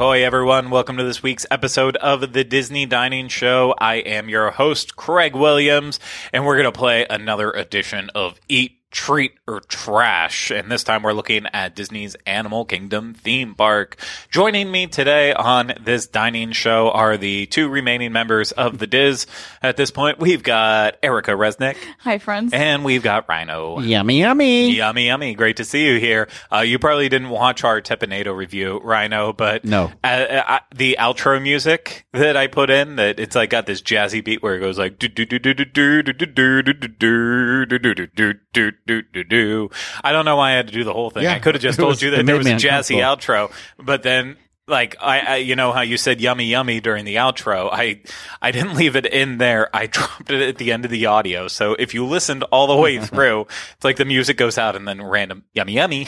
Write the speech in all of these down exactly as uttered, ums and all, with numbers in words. Ahoy, everyone. Welcome to this week's episode of the Disney Dining Show. I am your host, Craig Williams, and we're going to play another edition of Eat, Treat, or Trash, and this time we're looking at Disney's Animal Kingdom theme park. Joining me today on this dining show are the two remaining members of the Diz. At this point, we've got Erica Resnick. Hi, friends. And we've got Rhino. Yummy, yummy. Yummy, yummy. Great to see you here. Uh, you probably didn't watch our Tepinado review, Rhino, but no. uh, uh, the outro music that I put in, that it's like got this jazzy beat where it goes like do do do do do do do do do do do do do do. Do, do, do. I don't know why I had to do the whole thing. Yeah, I could have just told was, you that there was a jazzy outro, but then, like, I, I, you know how you said yummy, yummy during the outro? I, I didn't leave it in there. I dropped it at the end of the audio. So if you listened all the way through, it's like the music goes out and then random yummy, yummy.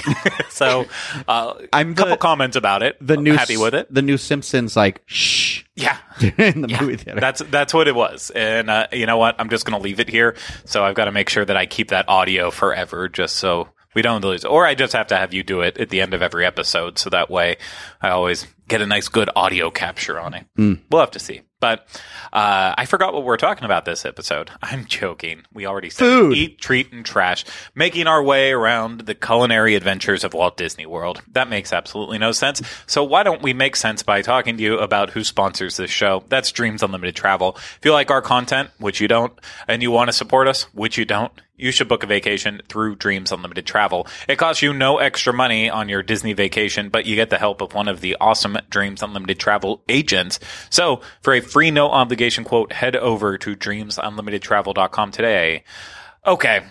so uh, I'm a couple comments about it. The I'm new, happy with it. The new Simpsons, like, shh. Yeah, in the yeah. movie theater. That's that's what it was, and uh, you know what? I'm just going to leave it here. So I've got to make sure that I keep that audio forever, just so we don't lose. Or I just have to have you do it at the end of every episode, so that way I always get a nice, good audio capture on it. Mm. We'll have to see. But uh, I forgot what we're talking about this episode. I'm joking. We already said Food. Eat, Treat, and Trash, making our way around the culinary adventures of Walt Disney World. That makes absolutely no sense. So why don't we make sense by talking to you about who sponsors this show? That's Dreams Unlimited Travel. If you like our content, which you don't, and you want to support us, which you don't, you should book a vacation through Dreams Unlimited Travel. It costs you no extra money on your Disney vacation, but you get the help of one of the awesome Dreams Unlimited Travel agents. So for a free no obligation quote, head over to dreams unlimited travel dot com today. Okay.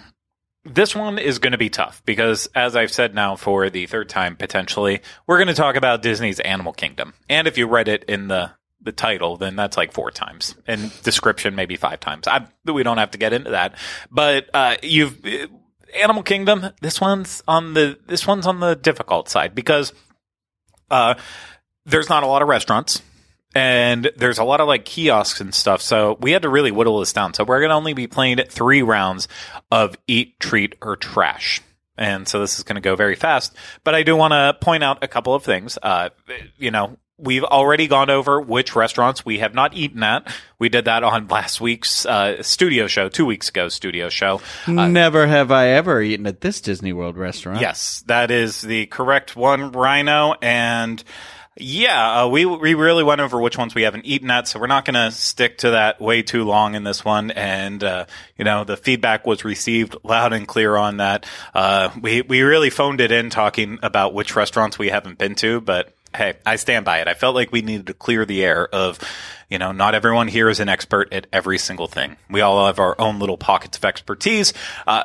This one is going to be tough because, as I've said now for the third time, potentially, we're going to talk about Disney's Animal Kingdom. And if you read it in the the title, then that's like four times, and description maybe five times. I, we don't have to get into that, but uh, you've uh, Animal Kingdom. This one's on the this one's on the difficult side because uh, there's not a lot of restaurants. And there's a lot of like kiosks and stuff, so we had to really whittle this down. So we're going to only be playing three rounds of Eat, Treat, or Trash. And so this is going to go very fast. But I do want to point out a couple of things. Uh, you know, we've already gone over which restaurants we have not eaten at. We did that on last week's uh, studio show, two weeks ago studio show. Uh, Never have I ever eaten at this Disney World restaurant. Yes, that is the correct one, Rhino. And... Yeah, uh, we we really went over which ones we haven't eaten at, so we're not going to stick to that way too long in this one. And, uh, you know, the feedback was received loud and clear on that. Uh, we, we really phoned it in talking about which restaurants we haven't been to, but hey, I stand by it. I felt like we needed to clear the air of, you know, not everyone here is an expert at every single thing. We all have our own little pockets of expertise. Uh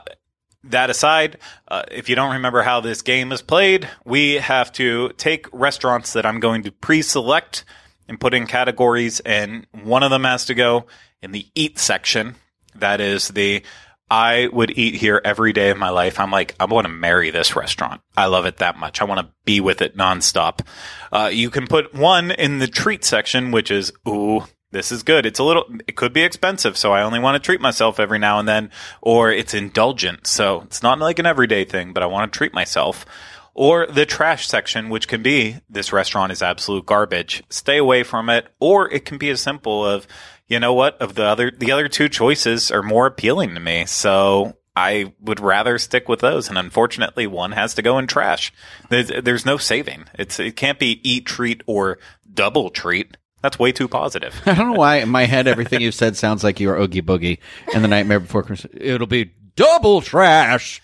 That aside, uh, if you don't remember how this game is played, we have to take restaurants that I'm going to pre-select and put in categories, and one of them has to go in the eat section. That is the, I would eat here every day of my life. I'm like, I want to marry this restaurant. I love it that much. I want to be with it nonstop. Uh, you can put one in the treat section, which is, ooh, this is good. It's a little, it could be expensive, so I only want to treat myself every now and then. Or it's indulgent, so it's not like an everyday thing, but I want to treat myself. Or the trash section, which can be, this restaurant is absolute garbage. Stay away from it. Or it can be as simple of, you know what, of the other, the other two choices are more appealing to me, so I would rather stick with those. And unfortunately, one has to go in trash. There's, there's no saving. It's, it can't be eat, treat, or double treat. That's way too positive. I don't know why in my head everything you've said sounds like you were Oogie Boogie and The Nightmare Before Christmas. It'll be double trash.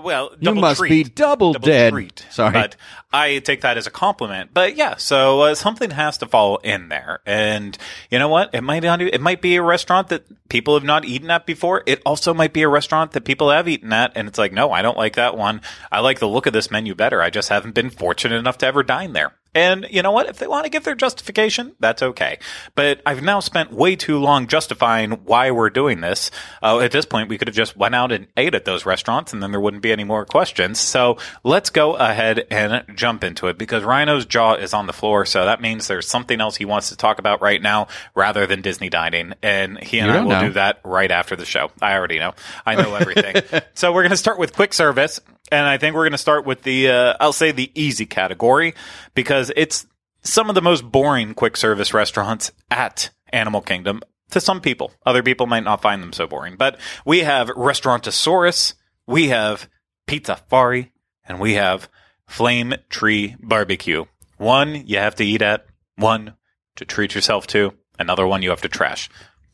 Well, double you must treat. be double, double dead. Treat. Sorry, but I take that as a compliment. But yeah, so uh, something has to fall in there, and you know what? It might not. It might be a restaurant that people have not eaten at before. It also might be a restaurant that people have eaten at, and it's like, no, I don't like that one. I like the look of this menu better. I just haven't been fortunate enough to ever dine there. And you know what? If they want to give their justification, that's okay. But I've now spent way too long justifying why we're doing this. Uh, at this point, we could have just went out and ate at those restaurants, and then there wouldn't be any more questions. So let's go ahead and jump into it, because Rhino's jaw is on the floor, so that means there's something else he wants to talk about right now rather than Disney dining. And he and I will know. do that right after the show. I already know. I know everything. So we're going to start with quick service. And I think we're going to start with the, uh, I'll say the easy category, because it's some of the most boring quick service restaurants at Animal Kingdom to some people. Other people might not find them so boring. But we have Restaurantosaurus, we have Pizzafari, and we have Flame Tree Barbecue. One you have to eat at, one to treat yourself to, another one you have to trash.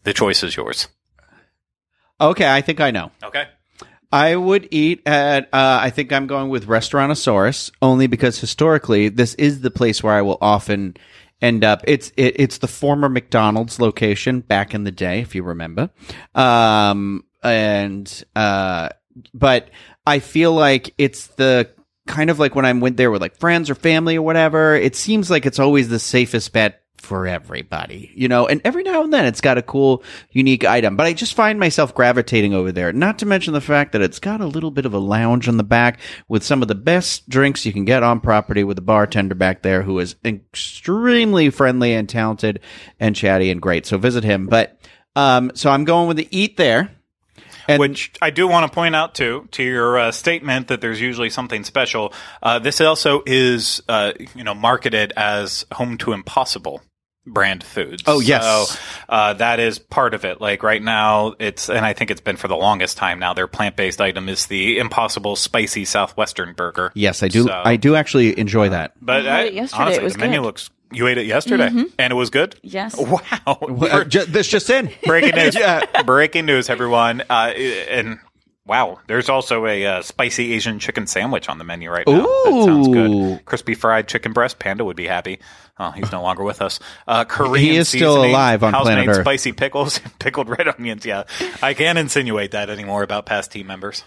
The choice is yours. Okay, I think I know. Okay. I would eat at, uh, I think I'm going with Restaurantosaurus, only because historically this is the place where I will often end up. It's it, it's the former McDonald's location back in the day, if you remember. Um, and uh, but I feel like it's the kind of like when I went there with like friends or family or whatever, it seems like it's always the safest bet for everybody, you know, and every now and then it's got a cool, unique item. But I just find myself gravitating over there, not to mention the fact that it's got a little bit of a lounge on the back with some of the best drinks you can get on property, with a bartender back there who is extremely friendly and talented and chatty and great. So visit him. But um, so I'm going with the Eat there. And Which I do want to point out, too, to your uh, statement that there's usually something special. Uh, this also is, uh, you know, marketed as home to Impossible brand foods. Oh, yes. So uh, that is part of it. Like right now, it's, and I think it's been for the longest time now, their plant-based item is the Impossible Spicy Southwestern Burger. Yes, I do. So, I do actually enjoy that. But I I, it honestly, it was the menu good. looks You ate it yesterday, mm-hmm. and it was good? Yes. Wow. Well, just, this just in. Breaking news. Yeah. Breaking news, everyone. Uh, and, wow, there's also a uh, spicy Asian chicken sandwich on the menu right now. Ooh. That sounds good. Crispy fried chicken breast. Panda would be happy. Oh, he's no longer with us. Uh, Korean He is seasoning, still alive on planet Earth. Spicy pickles and pickled red onions. Yeah. I can't insinuate that anymore about past team members.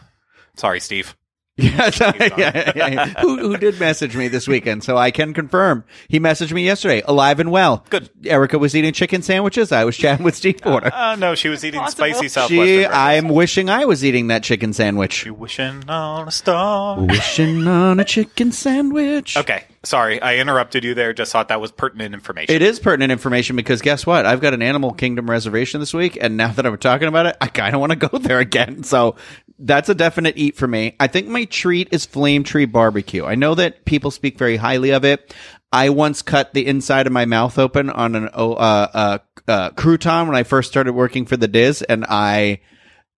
Sorry, Steve. Yeah, yeah, yeah, yeah. Who, who did message me this weekend, so I can confirm. He messaged me yesterday, alive and well. Good. Erica was eating chicken sandwiches. I was chatting with Steve Porter. Uh, uh, no, she was eating Possible. spicy Southwestern. She, I'm wishing I was eating that chicken sandwich. You wishing on a star. Wishing on a chicken sandwich. Okay. Sorry, I interrupted you there. Just thought that was pertinent information. It is pertinent information because guess what? I've got an Animal Kingdom reservation this week, and now that I'm talking about it, I kind of want to go there again. So that's a definite eat for me. I think my treat is Flame Tree Barbecue. I know that people speak very highly of it. I once cut the inside of my mouth open on an uh, uh, uh, crouton when I first started working for the Diz, and I...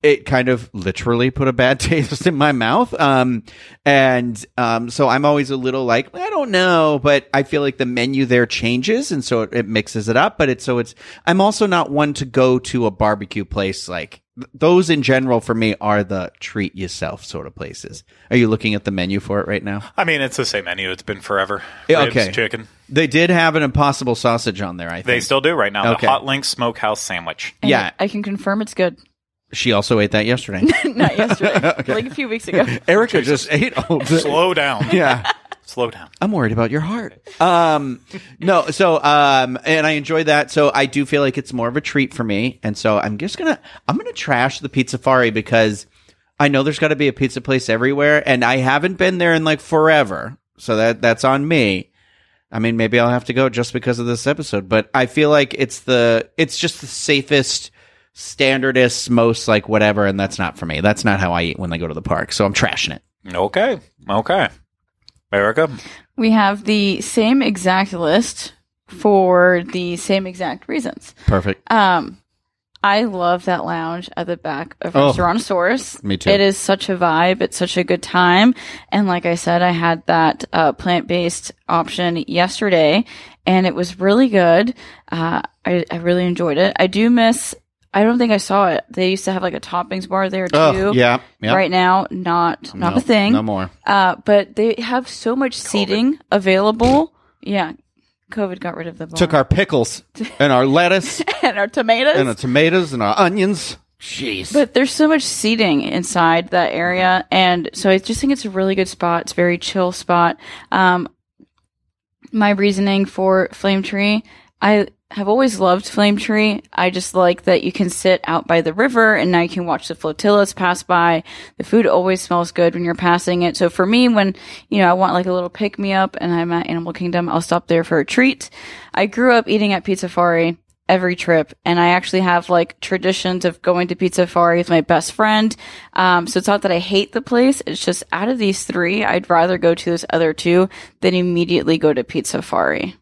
it kind of literally put a bad taste in my mouth. Um, and um, so I'm always a little like, I don't know, but I feel like the menu there changes. And so it, it mixes it up. But it's so it's I'm also not one to go to a barbecue place. Like those in general for me are the treat yourself sort of places. Are you looking at the menu for it right now? I mean, it's the same menu. It's been forever. Ribs, okay. Chicken. They did have an Impossible sausage on there, I think. They still do right now. Okay. The Hot Links Smokehouse Sandwich. And yeah. I can confirm it's good. She also ate that yesterday. Not yesterday. Okay. Like a few weeks ago. Erica just ate all day. Slow down. Yeah. Slow down. I'm worried about your heart. Um, no, so, um, and I enjoy that. So I do feel like it's more of a treat for me. And so I'm just going to, I'm going to trash the Pizzafari because I know there's got to be a pizza place everywhere. And I haven't been there in like forever. So that that's on me. I mean, maybe I'll have to go just because of this episode. But I feel like it's the, it's just the safest, standardist, most like whatever, and that's not for me. That's not how I eat when I go to the park, so I'm trashing it. Okay. Okay. Erica? We have the same exact list for the same exact reasons. Perfect. Um, I love that lounge at the back of oh, Restaurantosaurus. Me too. It is such a vibe. It's such a good time. And like I said, I had that uh, plant-based option yesterday, and it was really good. Uh, I, I really enjoyed it. I do miss... I don't think I saw it. They used to have like a toppings bar there too. Oh, yeah, yeah. Right now, not not no, a thing. No more. Uh, but they have so much seating COVID. available. Yeah. COVID got rid of the bar. Took our pickles and our lettuce. And our tomatoes. And our tomatoes and our onions. Jeez. But there's so much seating inside that area. And so I just think it's a really good spot. It's a very chill spot. Um, my reasoning for Flame Tree, I... I've always loved Flame Tree. I just like that you can sit out by the river and now you can watch the flotillas pass by. The food always smells good when you're passing it. So for me, when, you know, I want like a little pick me up and I'm at Animal Kingdom, I'll stop there for a treat. I grew up eating at Pizzafari every trip, and I actually have like traditions of going to Pizzafari with my best friend. Um, so it's not that I hate the place. It's just out of these three, I'd rather go to those other two than immediately go to Pizzafari.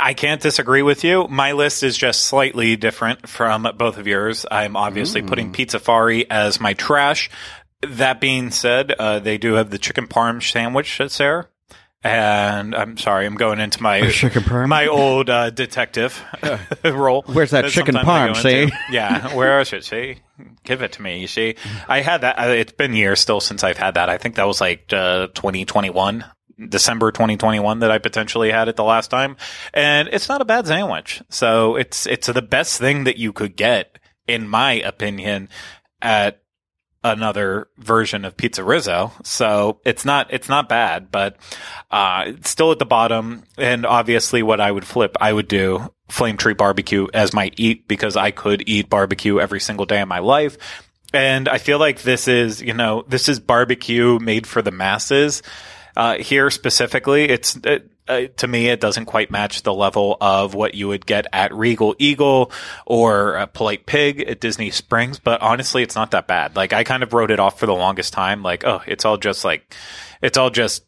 I can't disagree with you. My list is just slightly different from both of yours. I'm obviously mm. putting Pizzafari as my trash. That being said, uh, they do have the chicken parm sandwich that's there. And I'm sorry, I'm going into my my old uh, detective role. Where's that chicken parm, see? Yeah, where is it, see? Give it to me, you see? I had that. It's been years still since I've had that. I think that was like uh, twenty twenty-one. December twenty twenty-one that I potentially had it the last time, and it's not a bad sandwich. So it's it's the best thing that you could get, in my opinion, at another version of Pizza Rizzo. So it's not it's not bad, but uh, it's still at the bottom. And obviously, what I would flip, I would do Flame Tree Barbecue as my eat, because I could eat barbecue every single day of my life. And I feel like this is you know this is barbecue made for the masses. Uh, here specifically, it's it, uh, to me, it doesn't quite match the level of what you would get at Regal Eagle or uh, Polite Pig at Disney Springs. But honestly, it's not that bad. Like, I kind of wrote it off for the longest time. Like, oh, it's all just like it's all just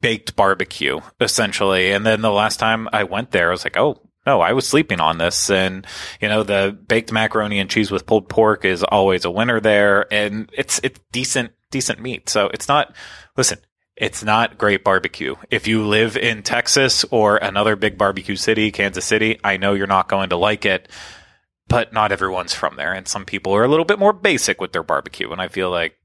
baked barbecue, essentially. And then the last time I went there, I was like, oh, no, I was sleeping on this. And, you know, the baked macaroni and cheese with pulled pork is always a winner there. And it's it's decent, decent meat. So it's not listen. It's not great barbecue. If you live in Texas or another big barbecue city, Kansas City, I know you're not going to like it, but not everyone's from there. And some people are a little bit more basic with their barbecue. And I feel like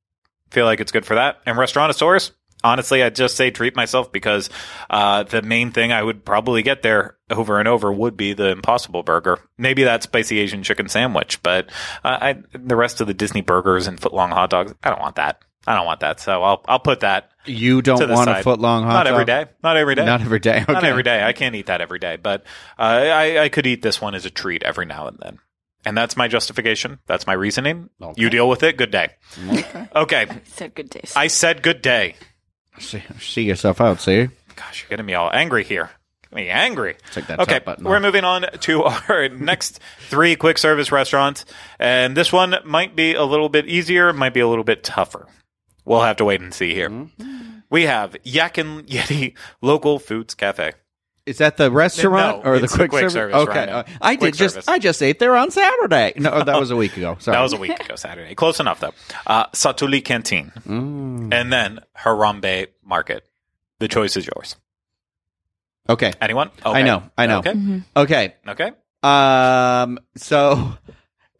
feel like it's good for that. And Restaurantosaurus, honestly, I'd just say treat myself, because uh, the main thing I would probably get there over and over would be the Impossible Burger. Maybe that spicy Asian chicken sandwich, but uh, I, the rest of the Disney burgers and footlong hot dogs, I don't want that. I don't want that, so I'll I'll put that. You don't to the want side. A foot long hot dog? Not every day. Not every day. Not every day. Okay. Not every day. I can't eat that every day, but uh, I I could eat this one as a treat every now and then, and that's my justification. That's my reasoning. Okay. You deal with it. Good day. Okay. okay. I said good day. Sir. I said good day. See, see yourself out. See. Gosh, you're getting me all angry here. Me angry. Take that okay, button we're moving on to our next three quick service restaurants, and this one might be a little bit easier, might be a little bit tougher. We'll have to wait and see here. Mm-hmm. We have Yak and Yeti Local Foods Cafe. Is that the restaurant no, or the quick, quick service? service okay, uh, I quick did service. just I just ate there on Saturday. No, that was a week ago. Sorry, that was a week ago Saturday. Close enough though. Uh, Satuli Canteen, mm. and then Harambe Market. The choice is yours. Okay. Anyone? Okay. I know. I know. Okay. Mm-hmm. Okay. Okay. Um. So.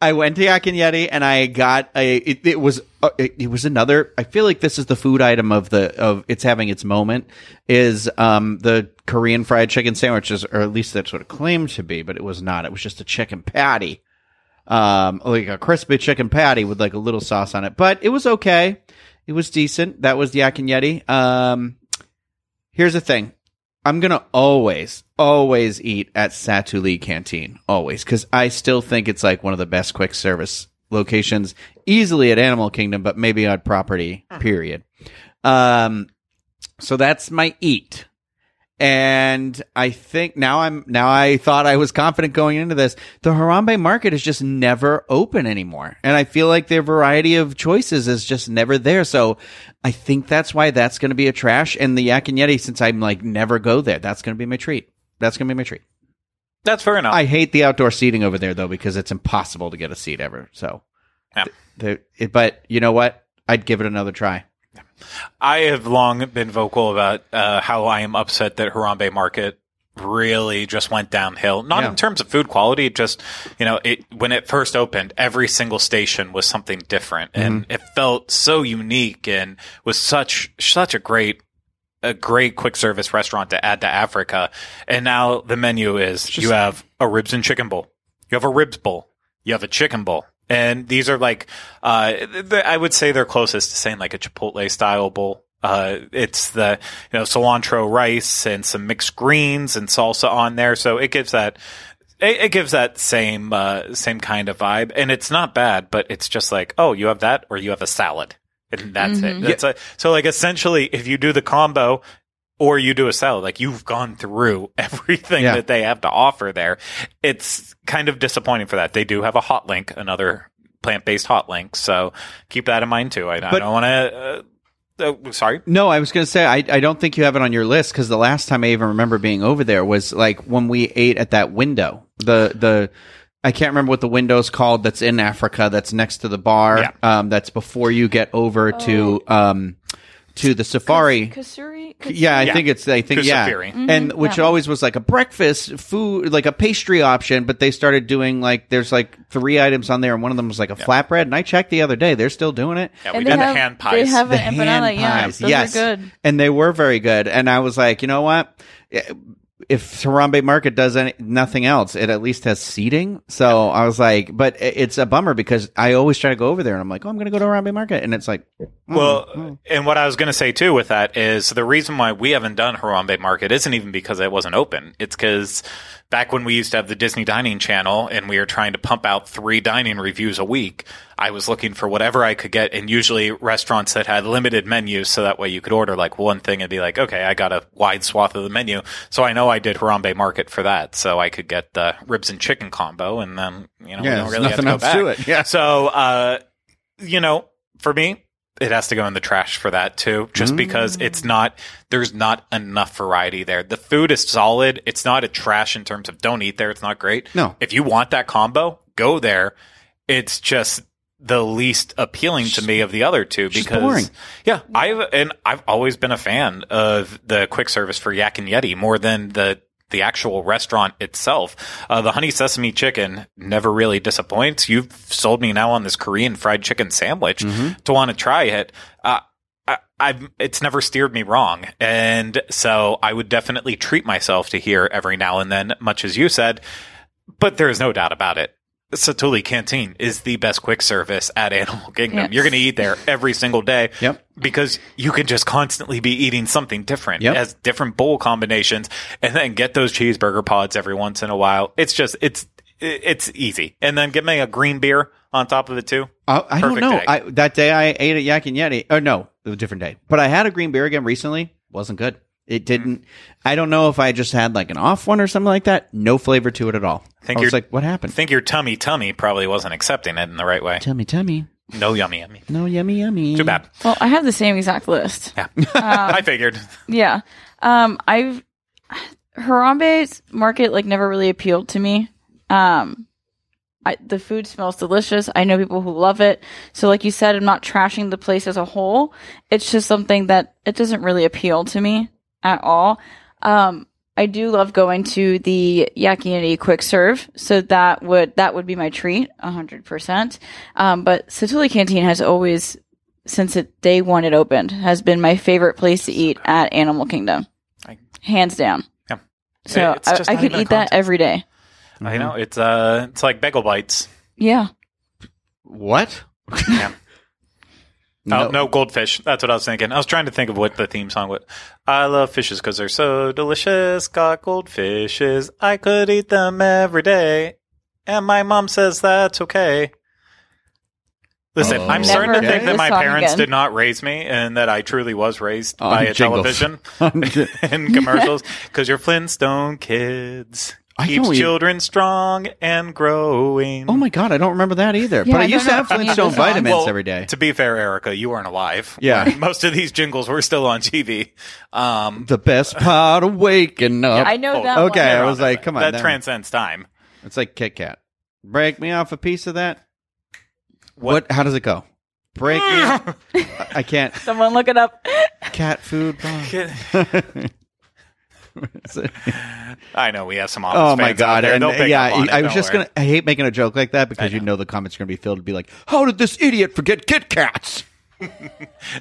I went to Yak and Yeti and I got a. It, it was uh, it, it was another. I feel like this is the food item of the of it's having its moment. Is um the Korean fried chicken sandwiches, or at least that's what it claimed to be, but it was not. It was just a chicken patty, um like a crispy chicken patty with like a little sauce on it. But it was okay. It was decent. That was the Yak and Yeti. Um, here's the thing. I'm going to always, always eat at Satuli Canteen, always, because I still think it's like one of the best quick service locations, easily at Animal Kingdom, but maybe on property, period. Um, so that's my eat. And I think now I'm now I thought I was confident going into this. The Harambe Market is just never open anymore. And I feel like their variety of choices is just never there. So I think that's why that's going to be a trash. And the Yak and Yeti, since I'm like never go there, that's going to be my treat. That's going to be my treat. That's fair enough. I hate the outdoor seating over there, though, because it's impossible to get a seat ever. So, yeah. th- th- But you know what? I'd give it another try. I have long been vocal about uh, how I am upset that Harambe Market really just went downhill. Not yeah. in terms of food quality, just, you know, it when it first opened, every single station was something different, mm-hmm. and it felt so unique and was such such a great a great quick service restaurant to add to Africa. And now the menu is just, you have a ribs and chicken bowl, you have a ribs bowl, you have a chicken bowl. And these are like, uh, th- I would say they're closest to saying like a Chipotle style bowl. Uh, it's the, you know, cilantro rice and some mixed greens and salsa on there. So it gives that, it, it gives that same, uh, same kind of vibe. And it's not bad, but it's just like, oh, you have that or you have a salad. And that's mm-hmm. it. That's yeah. a, so like essentially if you do the combo, or you do a salad, like you've gone through everything yeah. that they have to offer there. It's kind of disappointing for that. They do have a hot link, another plant-based hot link. So keep that in mind too. I, but, I don't want to uh, Uh, sorry. No, I was going to say, I, I don't think you have it on your list, because the last time I even remember being over there was like when we ate at that window. The the I can't remember what the window's called that's in Africa, that's next to the bar, yeah. um, that's before you get over oh. to um, to the safari. Kusuri? Kusuri? Yeah, I yeah. think it's, I think, Kusafiri. yeah. Mm-hmm. And which yeah. always was like a breakfast food, like a pastry option, but they started doing like, there's like three items on there, and one of them was like a yeah. flatbread, and I checked the other day, they're still doing it. Yeah, we and did. They and have, the hand pies. They have the an empanada, yeah. Those yes. are good. And they were very good. And I was like, you know what? If Harambe Market does any, nothing else, it at least has seating. So yeah. I was like, but it's a bummer because I always try to go over there and I'm like, oh, I'm going to go to Harambe Market. And it's like, oh, well, oh. and what I was going to say too with that is the reason why we haven't done Harambe Market isn't even because it wasn't open. It's because back when we used to have the Disney Dining Channel and we were trying to pump out three dining reviews a week, I was looking for whatever I could get, and usually restaurants that had limited menus, so that way you could order like one thing and be like, okay, I got a wide swath of the menu. So I know I did Harambe Market for that, so I could get the ribs and chicken combo, and then, you know, yeah, we don't really have to go back. To it. Yeah. So, uh, you know, for me, it has to go in the trash for that too, just mm. because it's not, there's not enough variety there. The food is solid. It's not a trash in terms of don't eat there. It's not great. No. If you want that combo, go there. It's just the least appealing to me of the other two, because yeah, I've and I've always been a fan of the quick service for Yak and Yeti more than the the actual restaurant itself. Uh, the honey sesame chicken never really disappoints. You've sold me now on this Korean fried chicken sandwich mm-hmm. to want to try it. Uh, I, I've it's never steered me wrong, and so I would definitely treat myself to here every now and then, much as you said. But there is no doubt about it. Satuli Canteen is the best quick service at Animal Kingdom. Yep. You're going to eat there every single day yep. because you can just constantly be eating something different. Yep. It has different bowl combinations, and then get those cheeseburger pods every once in a while. It's just, it's, it's easy. And then give me a green beer on top of it too. I, I don't know. I, that day I ate at Yak and Yeti. Oh no, it was a different day, but I had a green beer again recently. Wasn't good. It didn't. I don't know if I just had like an off one or something like that. No flavor to it at all. I, think I was your, like, what happened? I think your tummy tummy probably wasn't accepting it in the right way. Tummy tummy. No yummy yummy. No yummy yummy. Too bad. Well, I have the same exact list. Yeah. Um, I figured. Yeah. Um, I've Harambe's Market like never really appealed to me. Um, I, the food smells delicious. I know people who love it. So like you said, I'm not trashing the place as a whole. It's just something that it doesn't really appeal to me at all. Um, I do love going to the Yak and Yeti quick serve, so that would that would be my treat, one hundred percent. Um, but Satuli Canteen has always, since it, day one it opened, has been my favorite place to eat at Animal Kingdom, hands down. Yeah. So I, I could eat that every day. Mm-hmm. I know it's uh, it's like bagel bites. Yeah. What? Yeah. No. Oh, no, goldfish. That's what I was thinking. I was trying to think of what the theme song would. I love fishes because they're so delicious. Got goldfishes. I could eat them every day. And my mom says that's okay. Listen, oh. I'm Never starting to think that my parents again. did not raise me, and that I truly was raised oh, by I'm a jingles. television and commercials. Because you're Flintstone kids. I keeps children even... strong and growing. Oh my God, I don't remember that either. Yeah, but I, I used to have Flintstone vitamins well, every day. To be fair, Erica, you weren't alive. Yeah. Most of these jingles were still on T V. Um, the best part of waking up. Yeah, I know that oh, one. Okay, I was like, come on. That then. transcends time. It's like Kit Kat. Break me off a piece of that. What? what how does it go? Break me off. I can't. Someone look it up. Cat food bomb. I know we have some office oh my fans god and yeah I, it, I was just worry. gonna I hate making a joke like that because know. you know the comments are gonna be filled to be like, how did this idiot forget Kit Kats?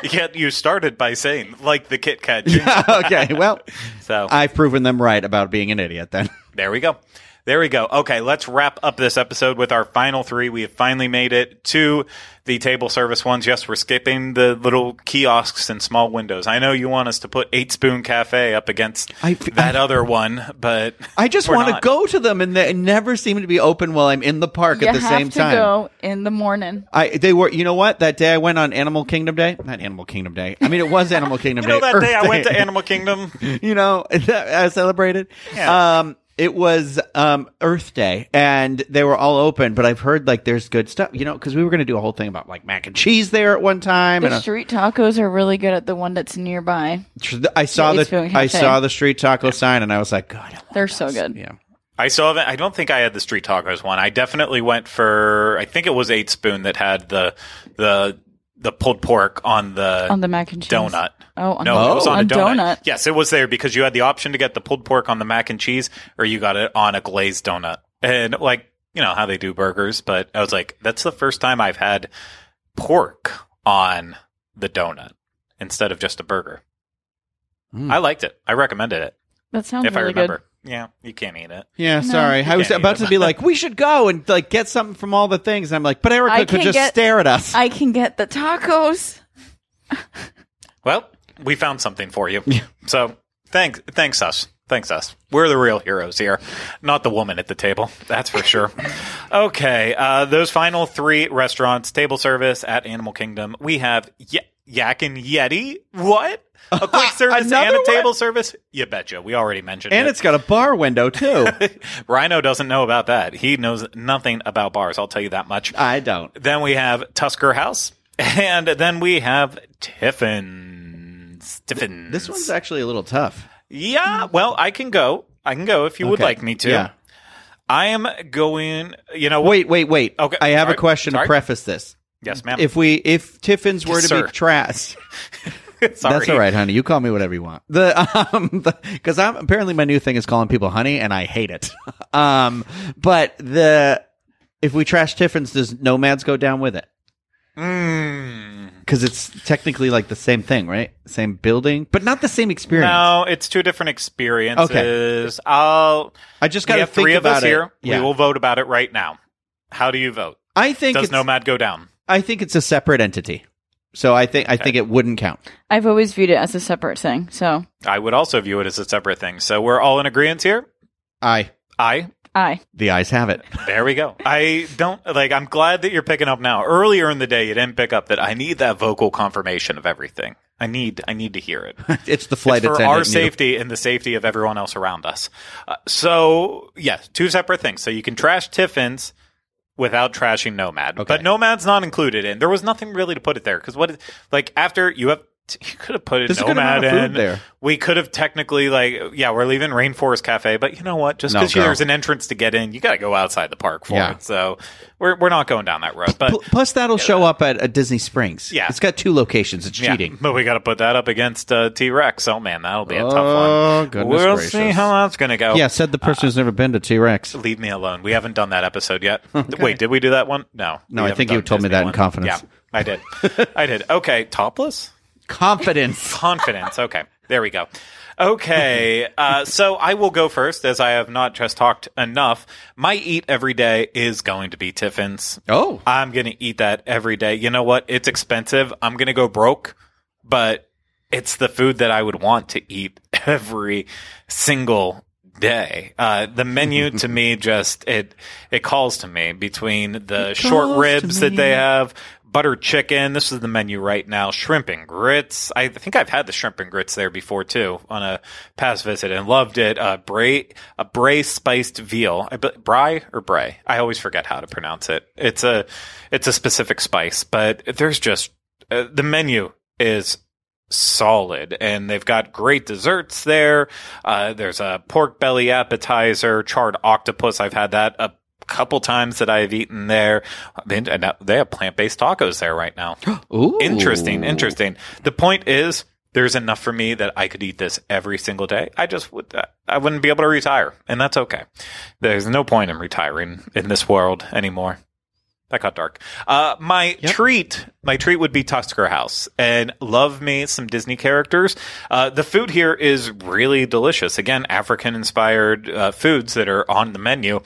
Yet you started by saying like the Kit Kat yeah, okay well so I've proven them right about being an idiot then. There we go. There we go. Okay, let's wrap up this episode with our final three. We have finally made it to the table service ones. Yes, we're skipping the little kiosks and small windows. I know you want us to put Eight Spoon Cafe up against I, that I, other one, but I just want to go to them, and they never seem to be open while I'm in the park you at the same time. You have to go in the morning. I they were. You know what? That day I went on Animal Kingdom Day. Not Animal Kingdom Day. I mean, it was Animal Kingdom you Day. You know that Earth day I day. went to Animal Kingdom? You know, I celebrated. Yeah. Um, It was um, Earth Day, and they were all open, but I've heard, like, there's good stuff, you know, because we were going to do a whole thing about, like, mac and cheese there at one time. The and street a, tacos are really good at the one that's nearby. I saw, yeah, the, I saw the street taco yeah. sign, and I was like, God, I want They're those. so good. Yeah. I saw that. I don't think I had the street tacos one. I definitely went for, I think it was Eight Spoon that had the the the pulled pork on the on the mac and cheese donut. Oh, on no, the, it was on, on a donut. donut. Yes, it was there because you had the option to get the pulled pork on the mac and cheese, or you got it on a glazed donut. And, like, you know how they do burgers, but I was like, that's the first time I've had pork on the donut instead of just a burger. Mm. I liked it. I recommended it. That sounds if really I remember. Good. Yeah, you can't eat it. Yeah, no, sorry. I was about to be like, we should go and, like, get something from all the things. And I'm like, but Erica could just get, stare at us. I can get the tacos. Well, we found something for you. So thanks, thanks us. Thanks us. We're the real heroes here, not the woman at the table. That's for sure. Okay, uh, those final three restaurants, table service at Animal Kingdom. We have y- Yak and Yeti. What? A quick service and a table one? service? You betcha. We already mentioned and it. And it's got a bar window, too. Rhino doesn't know about that. He knows nothing about bars. I'll tell you that much. I don't. Then we have Tusker House. And then we have Tiffins. Tiffins. This one's actually a little tough. Yeah. Well, I can go. I can go if you okay. would like me to. Yeah. I am going, you know. Wait, wait, wait. Okay. I have All a question right. to preface this. Yes, ma'am. If we, if Tiffins were yes, to sir. be trashed. Sorry. That's all right, honey. You call me whatever you want. The um, because I'm apparently my new thing is calling people honey, and I hate it. um, but the if we trash Tiffins, does Nomads go down with it? Because mm. it's technically like the same thing, right? Same building, but not the same experience. No, it's two different experiences. Okay. I'll. I just got to think three of about us it. Here. Yeah. We will vote about it right now. How do you vote? I think does it's, Nomad go down? I think it's a separate entity. So I think I okay. think it wouldn't count. I've always viewed it as a separate thing. So I would also view it as a separate thing. So we're all in agreement here? Aye. Aye. Aye. The ayes have it. There we go. I don't like I'm glad that you're picking up now. Earlier in the day you didn't pick up that I need that vocal confirmation of everything. I need I need to hear it. It's the flight attendant. It's for our safety and the safety of everyone else around us. Uh, so yes, two separate things. So you can trash Tiffins without trashing Nomad. Okay. But Nomad's not included in. There was nothing really to put it there. Because what is, like, after you have, you could have put it Nomad in. There. We could have technically, like, yeah, we're leaving Rainforest Cafe. But you know what? Just because no, there's an entrance to get in, you got to go outside the park for yeah. it. So we're we're not going down that road. But P- Plus, that'll yeah. show up at, at Disney Springs. Yeah. It's got two locations. It's cheating. Yeah, but we got to put that up against uh, T-Rex. Oh, man, that'll be a tough oh, one. Goodness we'll gracious. see how that's going to go. Yeah, said the person uh, who's never been to T-Rex. Leave me alone. We haven't done that episode yet. Okay. Wait, did we do that one? No. No, I think you told Disney me that one. in confidence. Yeah, I did. I did. Okay, topless? Confidence. Confidence. Okay. There we go. Okay. Uh, so I will go first, as I have not just talked enough. My eat every day is going to be Tiffin's. Oh. I'm going to eat that every day. You know what? It's expensive. I'm going to go broke, but it's the food that I would want to eat every single day. Uh, the menu to me just, it, it calls to me between the short ribs that they have. Butter chicken. This is the menu right now. Shrimp and grits. I think I've had the shrimp and grits there before too on a past visit and loved it. Uh, bray, a bray spiced veal. I, bry or bray? I always forget how to pronounce it. It's a, it's a specific spice, but there's just uh, the menu is solid and they've got great desserts there. Uh, there's a pork belly appetizer, charred octopus. I've had that a couple times that I've eaten there. They have plant-based tacos there right now. Ooh. Interesting, interesting. The point is, there's enough for me that I could eat this every single day. I just would, I wouldn't be able to retire, and that's okay. There's no point in retiring in this world anymore. That got dark. Uh, my yep. treat, my treat would be Tusker House, and love me some Disney characters. Uh, the food here is really delicious. Again, African-inspired uh, foods that are on the menu.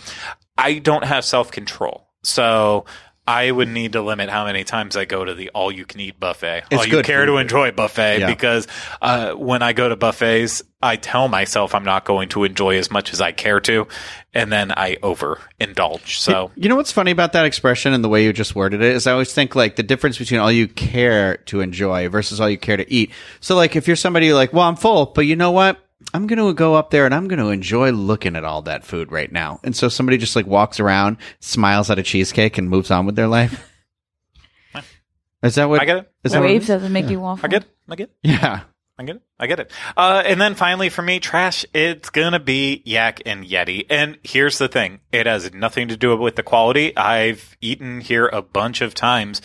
I don't have self-control, so I would need to limit how many times I go to the all-you-can-eat buffet, all-you-care-to-enjoy buffet, yeah. because uh, when I go to buffets, I tell myself I'm not going to enjoy as much as I care to, and then I overindulge. So you know what's funny about that expression and the way you just worded it is I always think, like, the difference between all you care to enjoy versus all you care to eat. So, like, if you're somebody like, well, I'm full, but you know what? I'm going to go up there and I'm going to enjoy looking at all that food right now. And so somebody just like walks around, smiles at a cheesecake and moves on with their life. Is that what I get? It. Is that waves doesn't make yeah. you waffle. I get it. I get it. Yeah. I get it. I get it. Uh, and then finally for me, trash, it's going to be Yak and Yeti. And here's the thing. It has nothing to do with the quality. I've eaten here a bunch of times.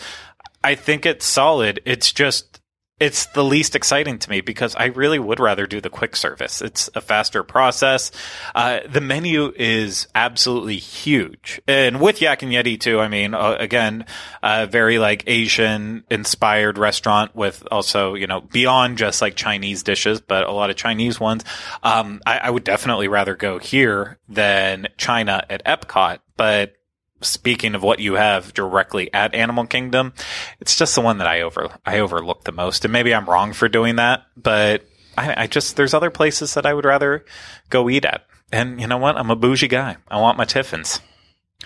I think it's solid. It's just, it's the least exciting to me because I really would rather do the quick service. It's a faster process. Uh, the menu is absolutely huge. And with Yak and Yeti, too, I mean, uh, again, a uh, very, like, Asian-inspired restaurant with also, you know, beyond just, like, Chinese dishes, but a lot of Chinese ones. Um, I, I would definitely rather go here than China at Epcot, but... Speaking of what you have directly at Animal Kingdom, it's just the one that I over I overlook the most. And maybe I'm wrong for doing that, but I, I just there's other places that I would rather go eat at. And you know what? I'm a bougie guy. I want my Tiffins.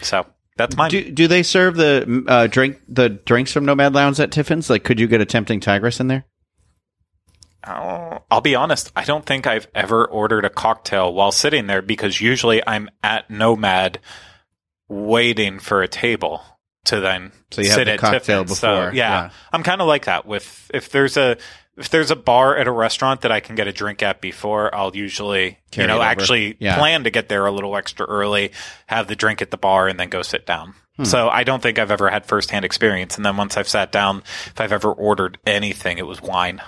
So that's mine. Do, do they serve the uh, drink the drinks from Nomad Lounge at Tiffins? Like, could you get a Tempting Tigress in there? Oh, I'll be honest. I don't think I've ever ordered a cocktail while sitting there because usually I'm at Nomad. Waiting for a table to then so you sit have the at cocktail Tiffins. Before. So, yeah, yeah, I'm kind of like that. With if there's a if there's a bar at a restaurant that I can get a drink at before, I'll usually Carry you know actually yeah. plan to get there a little extra early, have the drink at the bar, and then go sit down. Hmm. So I don't think I've ever had firsthand experience. And then once I've sat down, if I've ever ordered anything, it was wine.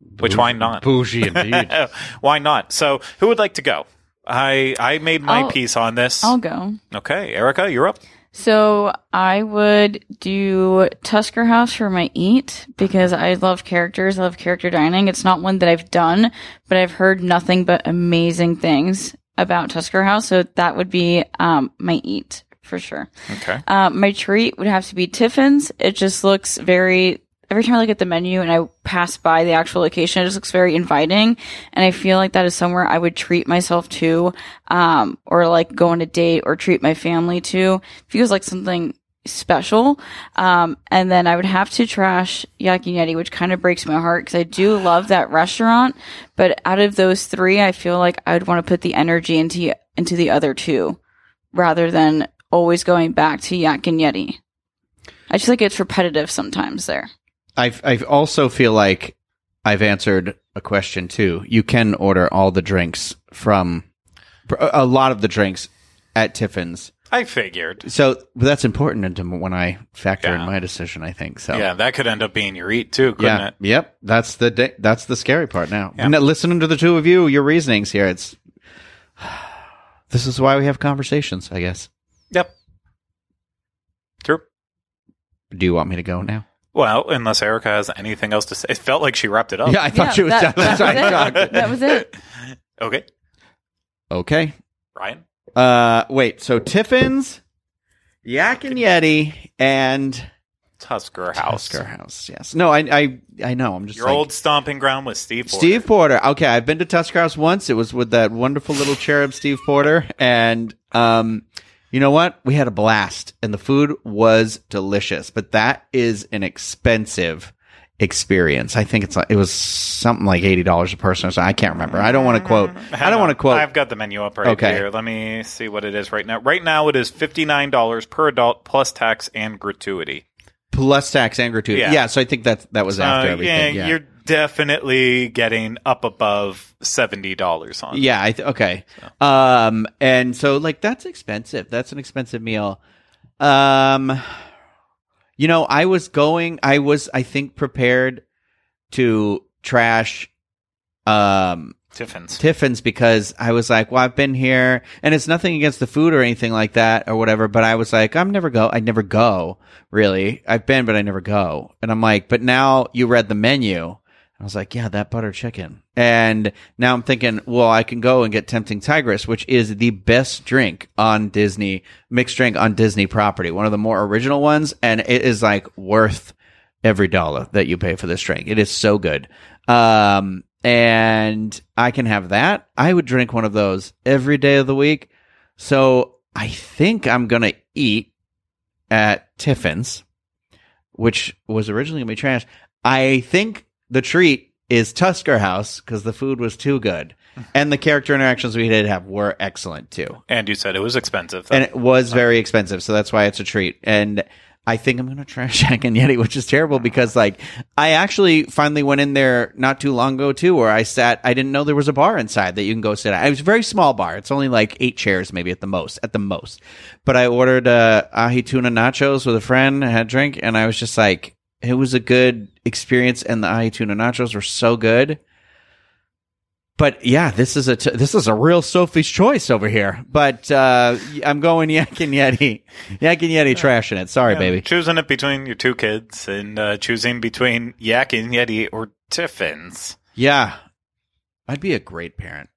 Which Bougie, why not? Bougie indeed. Why not? So who would like to go? I I made my I'll, piece on this. I'll go. Okay, Erica, you're up. So I would do Tusker House for my eat because I love characters. I love character dining. It's not one that I've done, but I've heard nothing but amazing things about Tusker House. So that would be um, my eat for sure. Okay. Uh, my treat would have to be Tiffin's. It just looks very... Every time I look at the menu and I pass by the actual location, it just looks very inviting. And I feel like that is somewhere I would treat myself to, um, or like go on a date or treat my family to. Feels like something special. Um, and then I would have to trash Yak and Yeti, which kind of breaks my heart because I do love that restaurant. But out of those three, I feel like I would want to put the energy into, into the other two rather than always going back to Yak and Yeti. I just think it's repetitive sometimes there. I've, I also feel like I've answered a question, too. You can order all the drinks from – a lot of the drinks at Tiffin's. I figured. So that's important into when I factor yeah. in my decision, I think. So yeah, that could end up being your eat, too, couldn't yeah. it? Yep. That's the di- that's the scary part now. Yeah. Now. Listening to the two of you, your reasonings here, it's – this is why we have conversations, I guess. Yep. True. Do you want me to go now? Well, unless Erica has anything else to say. It felt like she wrapped it up. Yeah, I thought yeah, she was that, done. That, that, was that was it. Okay. Okay. Ryan? Uh, wait, so Tiffin's, Yak and Yeti, and... Tusker House. Tusker House, yes. No, I I, I know. I'm just Your like, old stomping ground with Steve Porter. Steve Porter. Okay, I've been to Tusker House once. It was with that wonderful little cherub Steve Porter. And... um. You know what? We had a blast, and the food was delicious. But that is an expensive experience. I think it's like, it was something like eighty dollars a person or something. I can't remember. I don't want to quote. I don't want to quote. I've got the menu up right okay. here. Let me see what it is right now. Right now, it is fifty nine dollars per adult plus tax and gratuity. Plus tax and gratuity. Yeah. yeah so I think that that was after uh, everything. Yeah, yeah. You're definitely getting up above seventy dollars on it. Yeah, I th- okay. So. Um, and so, like, that's expensive. That's an expensive meal. Um, you know, I was going, I was, I think, prepared to trash um, Tiffin's. Tiffin's because I was like, well, I've been here, and it's nothing against the food or anything like that or whatever, but I was like, I'm never go. I never go, really. I've been, but I never go. And I'm like, but now you read the menu. I was like, yeah, that butter chicken. And now I'm thinking, well, I can go and get Tempting Tigress, which is the best drink on Disney, mixed drink on Disney property, one of the more original ones. And it is like worth every dollar that you pay for this drink. It is so good. Um, and I can have that. I would drink one of those every day of the week. So I think I'm going to eat at Tiffin's, which was originally going to be trash. I think... The treat is Tusker House because the food was too good. And the character interactions we did have were excellent, too. And you said it was expensive. Though. And it was very expensive, so that's why it's a treat. And I think I'm going to trash Yak and Yeti, which is terrible because, like, I actually finally went in there not too long ago, too, where I sat. I didn't know there was a bar inside that you can go sit at. It was a very small bar. It's only, like, eight chairs maybe at the most, at the most. But I ordered uh, ahi tuna nachos with a friend, I had a drink, and I was just like, it was a good experience, and the ahi tuna nachos were so good. But yeah, this is a t- this is a real Sophie's Choice over here. But uh, I'm going Yak and Yeti, Yak and Yeti, trashing it. Sorry, yeah, baby. Choosing it between your two kids and uh, choosing between Yak and Yeti or Tiffins. Yeah, I'd be a great parent.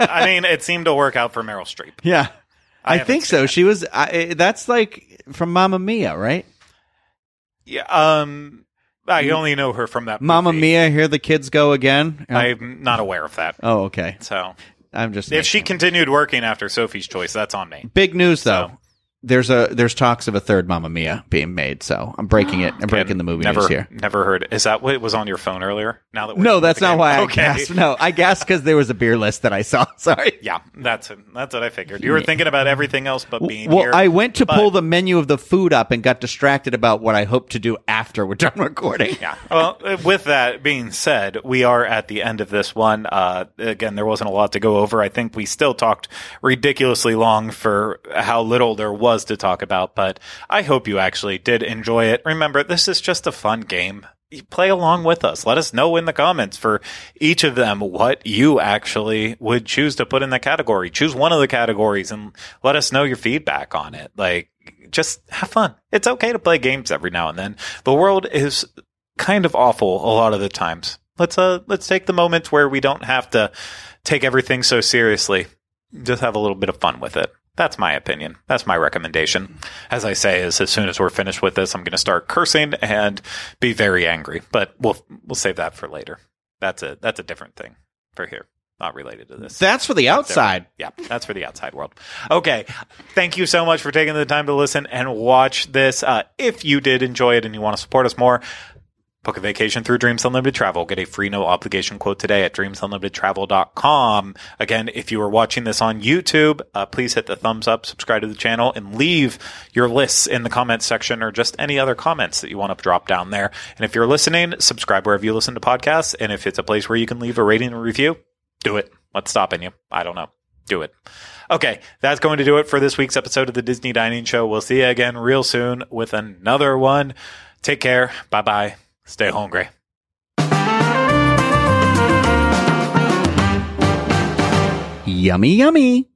I mean, it seemed to work out for Meryl Streep. Yeah, I, I think so. That. She was. I, that's like from Mamma Mia, right? Yeah. Um. I only know her from that movie. Mamma Mia, Here the Kids Go Again. Oh. I'm not aware of that. Oh, okay. So I'm just if she continued working after Sophie's Choice, that's on me. Big news though. So. There's a there's talks of a third Mamma Mia being made, so I'm breaking it. I'm okay. breaking the movie never, news here. Never heard. Is that what was on your phone earlier? Now that we're no, that's not game. Why I okay. gasped. No, I gasped because there was a beer list that I saw. Sorry. Yeah, that's that's what I figured. You were yeah. thinking about everything else but being well, here. Well, I went to but... pull the menu of the food up and got distracted about what I hope to do after we're done recording. Yeah. Well, with that being said, we are at the end of this one. Uh, again, there wasn't a lot to go over. I think we still talked ridiculously long for how little there was to talk about, but I hope you actually did enjoy it. Remember, this is just a fun game. Play along with us. Let us know in the comments for each of them what you actually would choose to put in the category. Choose one of the categories and let us know your feedback on it. Like, just have fun. It's okay to play games every now and then. The world is kind of awful a lot of the times. Let's uh let's take the moments where we don't have to take everything so seriously. Just have a little bit of fun with it. That's my opinion. That's my recommendation. As I say, is as soon as we're finished with this, I'm going to start cursing and be very angry. But we'll we'll save that for later. That's a that's a different thing for here. Not related to this. That's for the outside. Yeah, that's for the outside world. Okay. Thank you so much for taking the time to listen and watch this. Uh, if you did enjoy it and you want to support us more, book a vacation through Dreams Unlimited Travel. Get a free no-obligation quote today at dreams unlimited travel dot com. Again, if you are watching this on YouTube, uh, please hit the thumbs up, subscribe to the channel, and leave your lists in the comments section or just any other comments that you want to drop down there. And if you're listening, subscribe wherever you listen to podcasts. And if it's a place where you can leave a rating and review, do it. What's stopping you? I don't know. Do it. Okay, that's going to do it for this week's episode of the Disney Dining Show. We'll see you again real soon with another one. Take care. Bye-bye. Stay hungry. Yummy, yummy.